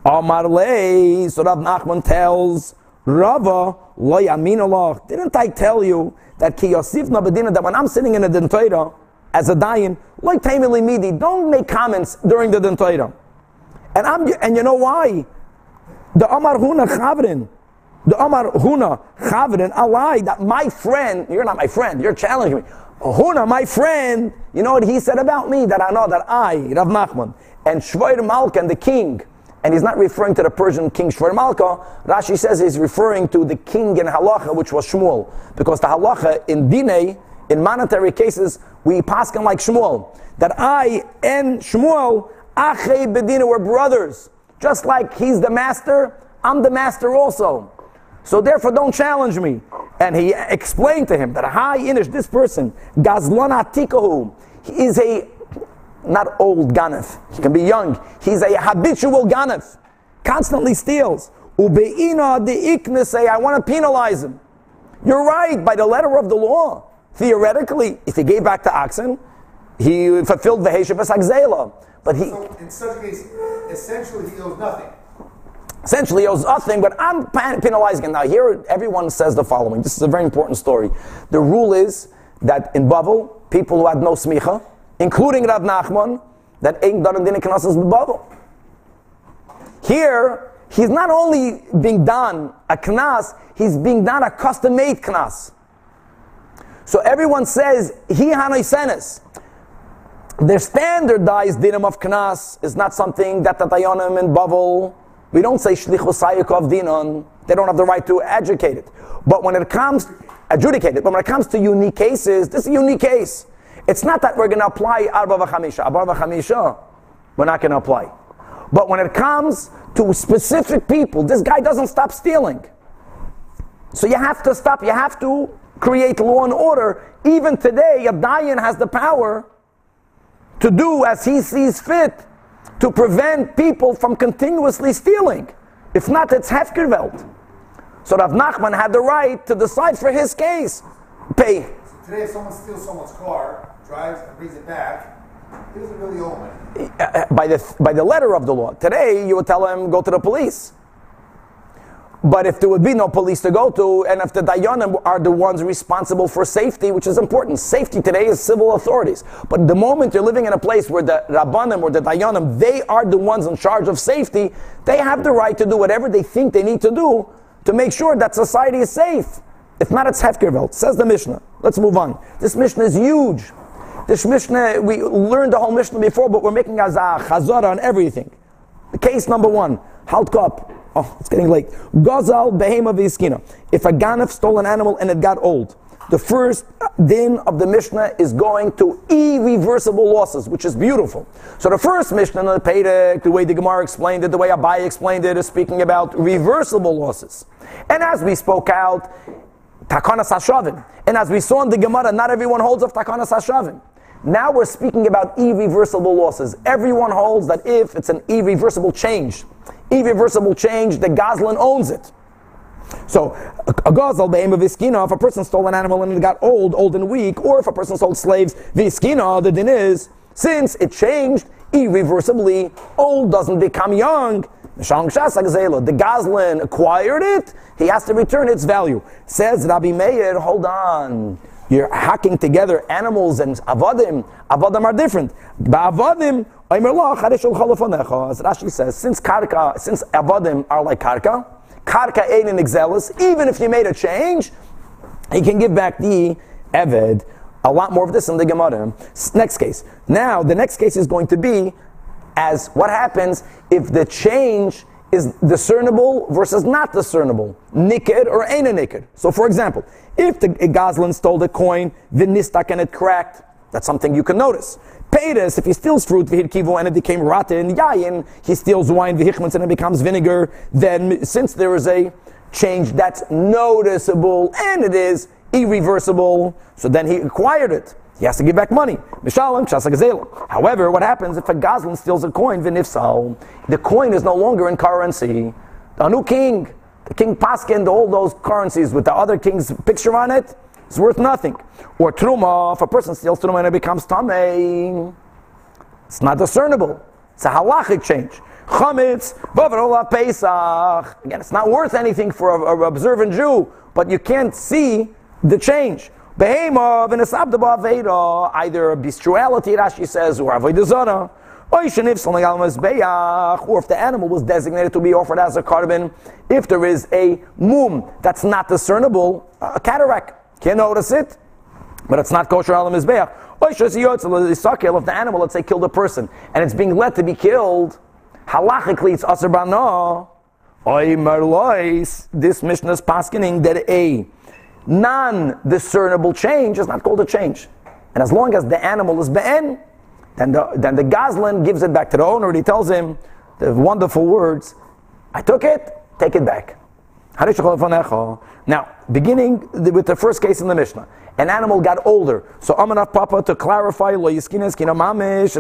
Amarlei, so Rav Nachman tells Rava, lo yamin Allah, didn't I tell you that ki yosifna bedina, that when I'm sitting in a din Torah as a dayan, like tamili midi, don't make comments during the din Torah. And you know why? The Amar Huna Chavrin, I lied that my friend, you're not my friend, you're challenging me. Huna, my friend, you know what he said about me? That I know that I, Rav Nachman, and Shvoir Malka, and the king, and he's not referring to the Persian king Shvoir Malka, Rashi says he's referring to the king in Halacha, which was Shmuel, because the Halacha in Dinei, in monetary cases, we paskin like Shmuel, that I and Shmuel, Achei Bedina, were brothers. Just like he's the master, I'm the master also. So therefore don't challenge me. And he explained to him that Hai Inish, this person, Gazlana Tikohu, he is a, not old ganef, he can be young, he's a habitual ganef, constantly steals. Ubeina de ikne, say, I want to penalize him. You're right, by the letter of the law. Theoretically, if he gave back to oxen, he fulfilled the Heshivas Agzela. But so in such a case, essentially he owes nothing. Essentially he owes nothing, but I'm penalizing him. Now here everyone says the following. This is a very important story. The rule is that in Babel, people who had no smicha, including Rav Nachman, that ain't done in Takanas Babel. Here, he's not only being done a knas, he's being done a custom-made knas. So everyone says, he hanoi senes. Their standardized dinam of knas is not something that the Dayanim in Bavel, we don't say shlichu sayikov dinon, they don't have the right to educate it. But when it comes, adjudicate it, but when it comes to unique cases, this is a unique case. It's not that we're going to apply arba v'chamisha, we're not going to apply. But when it comes to specific people, this guy doesn't stop stealing. So you have to stop, you have to create law and order. Even today, a Dayan has the power to do as he sees fit to prevent people from continuously stealing. If not, it's Hefkerveld. So Rav Nachman had the right to decide for his case. Pay. So today if someone steals someone's car, drives and brings it back, he doesn't really owe it. By the letter of the law. Today you would tell him, go to the police. But if there would be no police to go to, and if the Dayanim are the ones responsible for safety, which is important. Safety today is civil authorities. But the moment you're living in a place where the Rabbanim or the Dayanim, they are the ones in charge of safety, they have the right to do whatever they think they need to do to make sure that society is safe. If not, it's Hefkerveld, says the Mishnah. Let's move on. This Mishnah is huge. This Mishnah, we learned the whole Mishnah before, but we're making a chazara on everything. Case number one, Haltkop. Oh, it's getting late. Gozal behema v'yiskina. If a ganef stole an animal and it got old, the first din of the Mishnah is going to irreversible losses, which is beautiful. So the first Mishnah, the way the Gemara explained it, the way Abai explained it, is speaking about reversible losses. And as we spoke out, Takanas Hashavim. And as we saw in the Gemara, not everyone holds of Takanas Hashavim. Now we're speaking about irreversible losses. Everyone holds that if it's an irreversible change, the Gazlan owns it. So, a Gazal, the aim of Iskina, if a person stole an animal and it got old and weak, or if a person sold slaves, the Iskina, the din is, since it changed irreversibly, old doesn't become young. The Gazlan acquired it, he has to return its value. Says Rabbi Meir, hold on. You're hacking together animals and avadim. Avadim are different. Ba'avadim, as Rashi says, since avadim are like karka ain't an exelis, even if you made a change, he can give back the eved. A lot more of this in the Gemara. Next case. Now, the next case is going to be as what happens if the change is discernible versus not discernible. Niked or ain't a niked. So, for example, if the Goslin stole the coin, the nistak and it cracked, that's something you can notice. Peiris, if he steals fruit, v'hid kivu, and it became rotten, yayin, he steals wine, v'hichmans, and it becomes vinegar, then since there is a change that's noticeable and it is irreversible, so then he acquired it. He has to give back money. However, what happens if a Goslin steals a coin, v'nifsal, the coin is no longer in currency. A new king, the king paskened all those currencies with the other king's picture on it, it's worth nothing. Or truma, if a person steals truma and it becomes tamei, it's not discernible. It's a halachic change. Chametz, vavrola Pesach. Again, it's not worth anything for an observant Jew, but you can't see the change. Behema, v'nesabda ba'aveda, either bestiality, Rashi says, or avodah zara. Or if the animal was designated to be offered as a carbon, if there is a mum that's not discernible, a cataract, can't notice it, but it's not kosher al mizbeach. Or if the animal, let's say, killed a person, and it's being let to be killed, halachically it's aser bana. This Mishnah is paskening that a non-discernible change is not called a change. And as long as the animal is be'en, then the Goslin gives it back to the owner, and he tells him the wonderful words, I took it, take it back. Now, beginning with the first case in the Mishnah, an animal got older. So Amid Papa, to clarify, it's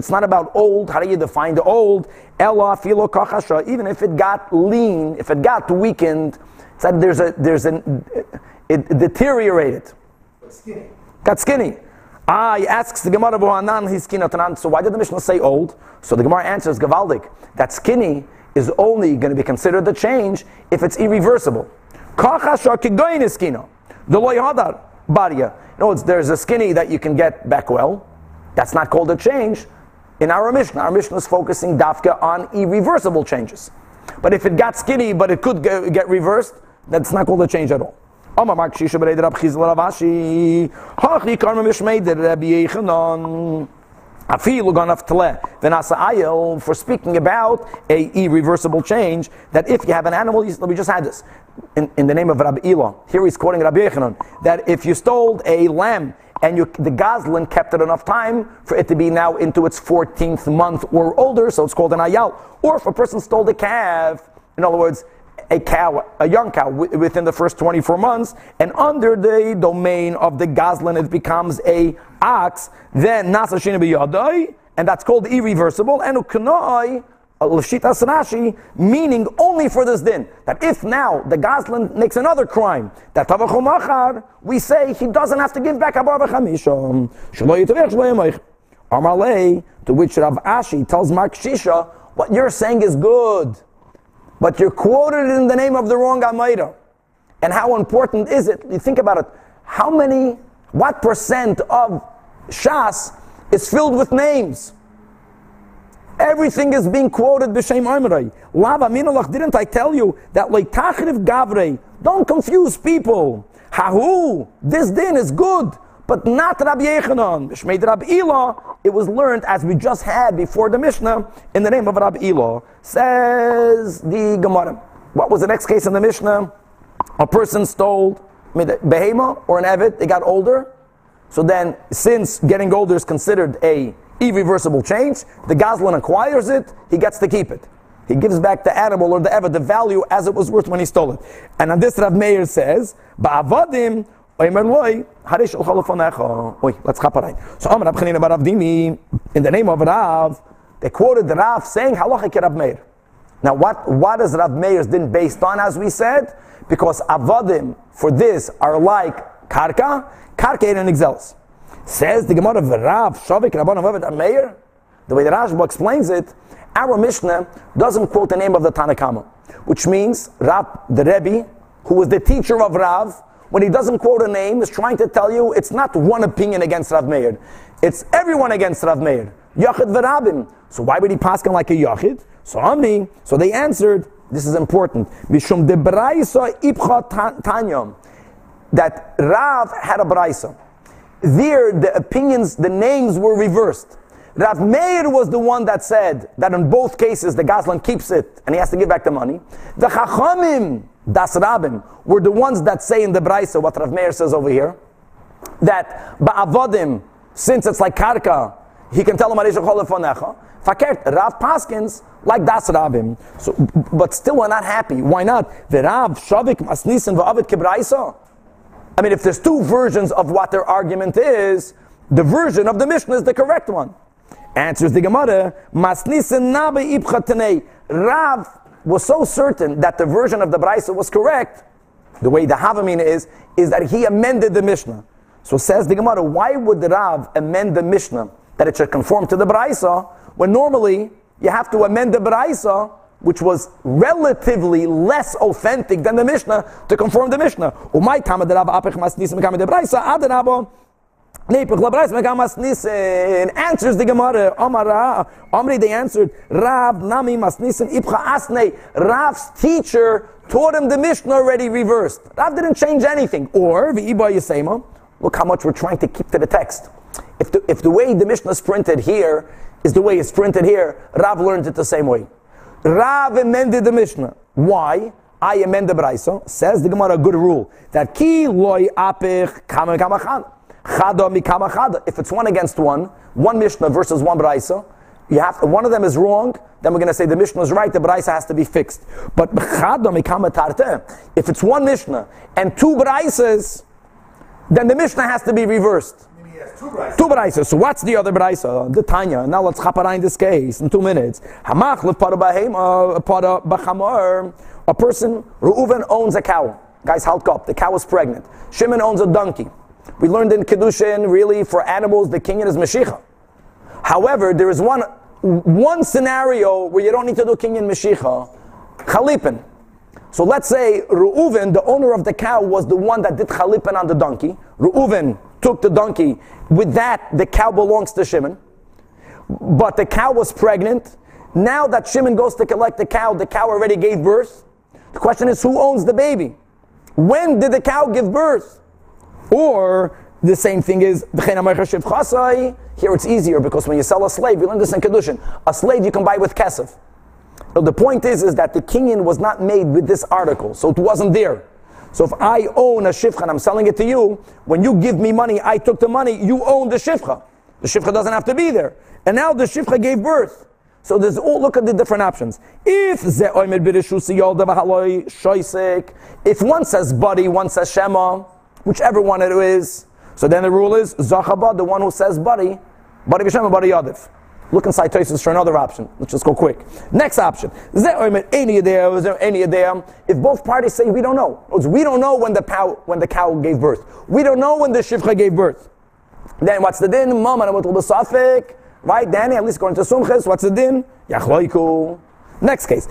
not about old. How do you define the old? Even if it got lean, if it got weakened, it's that it deteriorated. Got skinny. He asks the Gemara, so why did the Mishnah say old? So the Gemara answers, Gavaldik, that skinny is only going to be considered a change if it's irreversible. In other words, there's a skinny that you can get back well. That's not called a change in our Mishnah. Our Mishnah is focusing dafka on irreversible changes. But if it got skinny, but it could get reversed, that's not called a change at all. For speaking about a irreversible change, that if you have an animal, we just had this in the name of Rabbi Ila. Here he's quoting Rabbi Yehuda that if you stole a lamb and the Goslin kept it enough time for it to be now into its 14th month or older, so it's called an ayal. Or if a person stole the calf, in other words, a young cow within the first 24 months, and under the domain of the Goslin it becomes a ox, then nasa shina biyadai, and that's called irreversible, and ukanai l'shitas Rashi, meaning only for this din, that if now the Goslin makes another crime, that tavachu machar, we say he doesn't have to give back abar v'chamisha, shelo yitavech shelo yameich, amalei, to which Rav Ashi tells Mark Shisha, what you're saying is good, but you're quoted in the name of the wrong Amida. And how important is it? You think about it. What percent of Shas is filled with names? Everything is being quoted b'shem Amrei. Lava minolach, didn't I tell you that lokeach gavrei? Don't confuse people. Hahu, this din is good, but not Rabbi Yechanan. B'shmei Rabbi Ila, it was learned as we just had before the Mishnah, in the name of Rabbi Ila. Says the Gemara. What was the next case in the Mishnah? A person stole behema or an eved, they got older. So then, since getting older is considered a irreversible change, the Goslin acquires it, he gets to keep it. He gives back the animal or the eved, the value as it was worth when he stole it. And on this Rav Meir says, ba'avadim, So in the name of Rav, they quoted Rav saying halacha ke Rav Meir. Now what is Rav Meir's din based on, as we said? Because avadim for this are like karka and excels. Says the Gemara of Rav Shavik Rabban of Rav Meir, the way the Rashba explains it, our Mishnah doesn't quote the name of the Tanakama, which means Rav the Rebbe, who was the teacher of Rav, when he doesn't quote a name, is trying to tell you it's not one opinion against Rav Meir. It's everyone against Rav Meir. Yachid v'rabim. So why would he pass him like a yachid? So they answered, this is important, Mishum de Braisa Ibcha Tanyam, that Rav had a Braisa. There the opinions, the names were reversed. Rav Meir was the one that said that in both cases the Gazlan keeps it and he has to give back the money. The Chachamim, Das Rabbim, were the ones that say in the Braisa what Rav Meir says over here, that Ba'avadim, since it's like Karka, he can tell him Arisha Cholefonecha. Fakert, Rav Paskins, like Das Rabbim. So, but still we're not happy. Why not? The Rav, Shavik, Masnisen, Va'avid Kebraisa. I mean, if there's two versions of what their argument is, the version of the Mishnah is the correct one. Answers the Gemara, Masnisen Nabi Ibchatanei. Rav was so certain that the version of the Braisa was correct, the way the Havamina is that he amended the Mishnah. So says the Gemara, why would Rav amend the Mishnah that it should conform to the Braisa, when normally you have to amend the Braisa, which was relatively less authentic than the Mishnah, to conform the Mishnah? Umay Tama de Rav Apech Masnisim Kama de Braisa, Ad Rabo Nepech La Braisa Kama Masnisim. Answers the Gemara, Omar Omri, they answered, Rav Nami Masnisim Ibcha Asnei. Rav's teacher taught him the Mishnah already reversed. Rav didn't change anything. Or, V'iba Yisema, look how much we're trying to keep to the text. If the way the Mishnah is printed here is the way it's printed here, Rav learned it the same way. Rav amended the Mishnah. Why? I amend the Braisa. Says the Gemara, a good rule, that ki loy apich kama kama chada, chada mi kama chada. If it's one against one, one Mishnah versus one Braisa, one of them is wrong, then we're going to say the Mishnah is right, the Braisa has to be fixed. But chada mi kama tarte, if it's one Mishnah and two Braisas, then the Mishnah has to be reversed. Yes, two braises. So what's the other braisa? The Tanya. Now let's chapara in this case in 2 minutes. A person, Reuven, owns a cow. Guys, halk up. The cow is pregnant. Shimon owns a donkey. We learned in Kedushin, really, for animals, the kinyan is meshicha. However, there is one scenario where you don't need to do kinyan meshicha, chalipin. So let's say Reuven, the owner of the cow, was the one that did chalipin on the donkey. Reuven took the donkey. With that, the cow belongs to Shimon. But the cow was pregnant. Now that Shimon goes to collect the cow already gave birth. The question is, who owns the baby? When did the cow give birth? Or, the same thing is, here it's easier, because when you sell a slave, you learn this in Kedushin, a slave you can buy with kesef. So the point is that the kinyan was not made with this article, so it wasn't there. So if I own a shifcha and I'm selling it to you, when you give me money, I took the money, you own the shifcha. The shifcha doesn't have to be there. And now the shifcha gave birth. So there's look at the different options. If one says buddy, one says shema, whichever one it is, so then the rule is, Zachaba, the one who says buddy, buddy b'shema, buddy yadif. Look inside Tosfos for another option. Let's just go quick. Next option. If both parties say we don't know. We don't know when the cow gave birth. We don't know when the shivcha gave birth. Then what's the din? Right, Danny, at least according to Sumchis, what's the din? Yachloiku. Next case.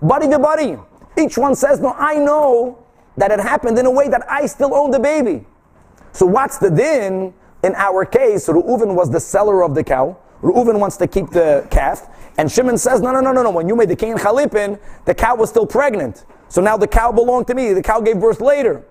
Body to body. Each one says, no, I know that it happened in a way that I still own the baby. So what's the din? In our case, Reuven was the seller of the cow. Reuven wants to keep the calf. And Shimon says, no. When you made the Kain Chalipin, the cow was still pregnant. So now the cow belonged to me. The cow gave birth later.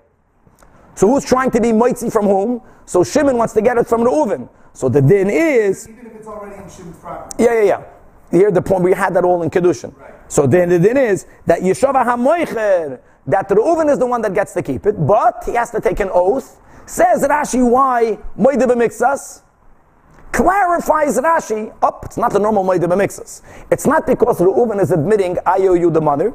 So who's trying to be Moitzi from whom? So Shimon wants to get it from Reuven. So the din is... Even if it's already in Shimon's property. Yeah. Here the point, we had that all in Kedushin. Right. So then the din is that Yeshava HaMoicher, that Reuven is the one that gets to keep it, but he has to take an oath. Says Rashi, why Moide B'Mixas? Clarifies Rashi, it's not the normal Moide B'Mixas. It's not because Reuven is admitting, I owe you the mother.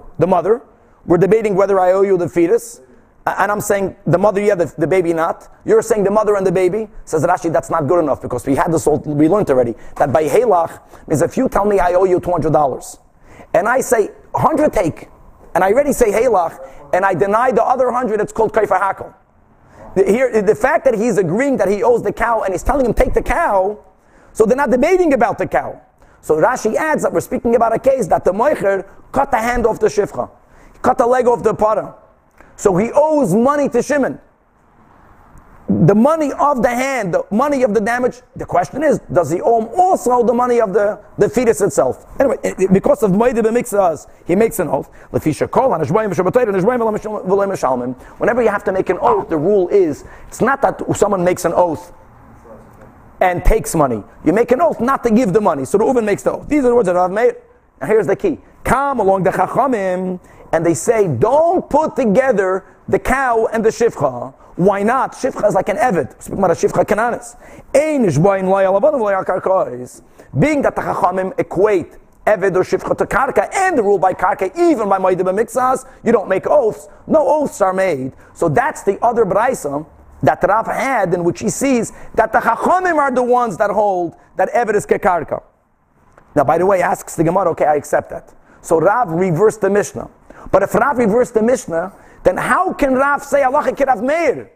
We're debating whether I owe you the fetus. and I'm saying the mother, yeah, the baby not. You're saying the mother and the baby. Says Rashi, that's not good enough, because we had this all, we learned already that by halach means if you tell me I owe you $200, and I say 100 take, and I already say halach, and I deny the other 100, it's called kaifa hakel. Here, the fact that he's agreeing that he owes the cow and he's telling him take the cow, so they're not debating about the cow. So Rashi adds that we're speaking about a case that the moicher cut the hand off the shifcha, cut the leg off the parah. So he owes money to Shimon. The money of the hand, the money of the damage, the question is, does he owe him also the money of the fetus itself? Anyway, because of Moedib Mixas, he makes an oath. Whenever you have to make an oath, the rule is, it's not that someone makes an oath and takes money. You make an oath not to give the money. So the Reuven makes the oath. These are the words that Rav Meir. And here's the key. Come along the Chachamim, and they say, don't put together the cow and the shifcha. Why not? Shifcha is like an eved. Speaking about a shifcha kananis. Being that the Chachamim equate eved or shifcha to karka and the rule by karka, even by moedim mixas, you don't make oaths. No oaths are made. So that's the other braisa that Rav had, in which he sees that the Chachamim are the ones that hold that eved is kekarka. Now, by the way, asks the Gemara, okay, I accept that. So Rav reversed the Mishnah. But if Rav reversed the Mishnah, then how can Rav say, halacha k'Rav Meir?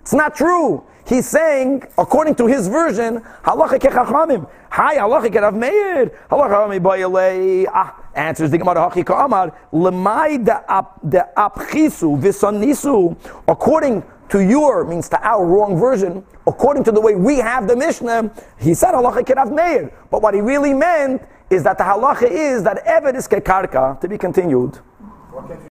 It's not true. He's saying, according to his version, halacha k'Chachamim. Hi, halacha k'Rav Meir. Halacha k'Rav Meir. Answers the Gemara, hachi ka'amar. L'mai de'apchisu v'sonisu. According to your, means to our wrong version, according to the way we have the Mishnah, he said halacha k'Rav Meir. But what he really meant is that the halacha is that eved is kekarka, to be continued.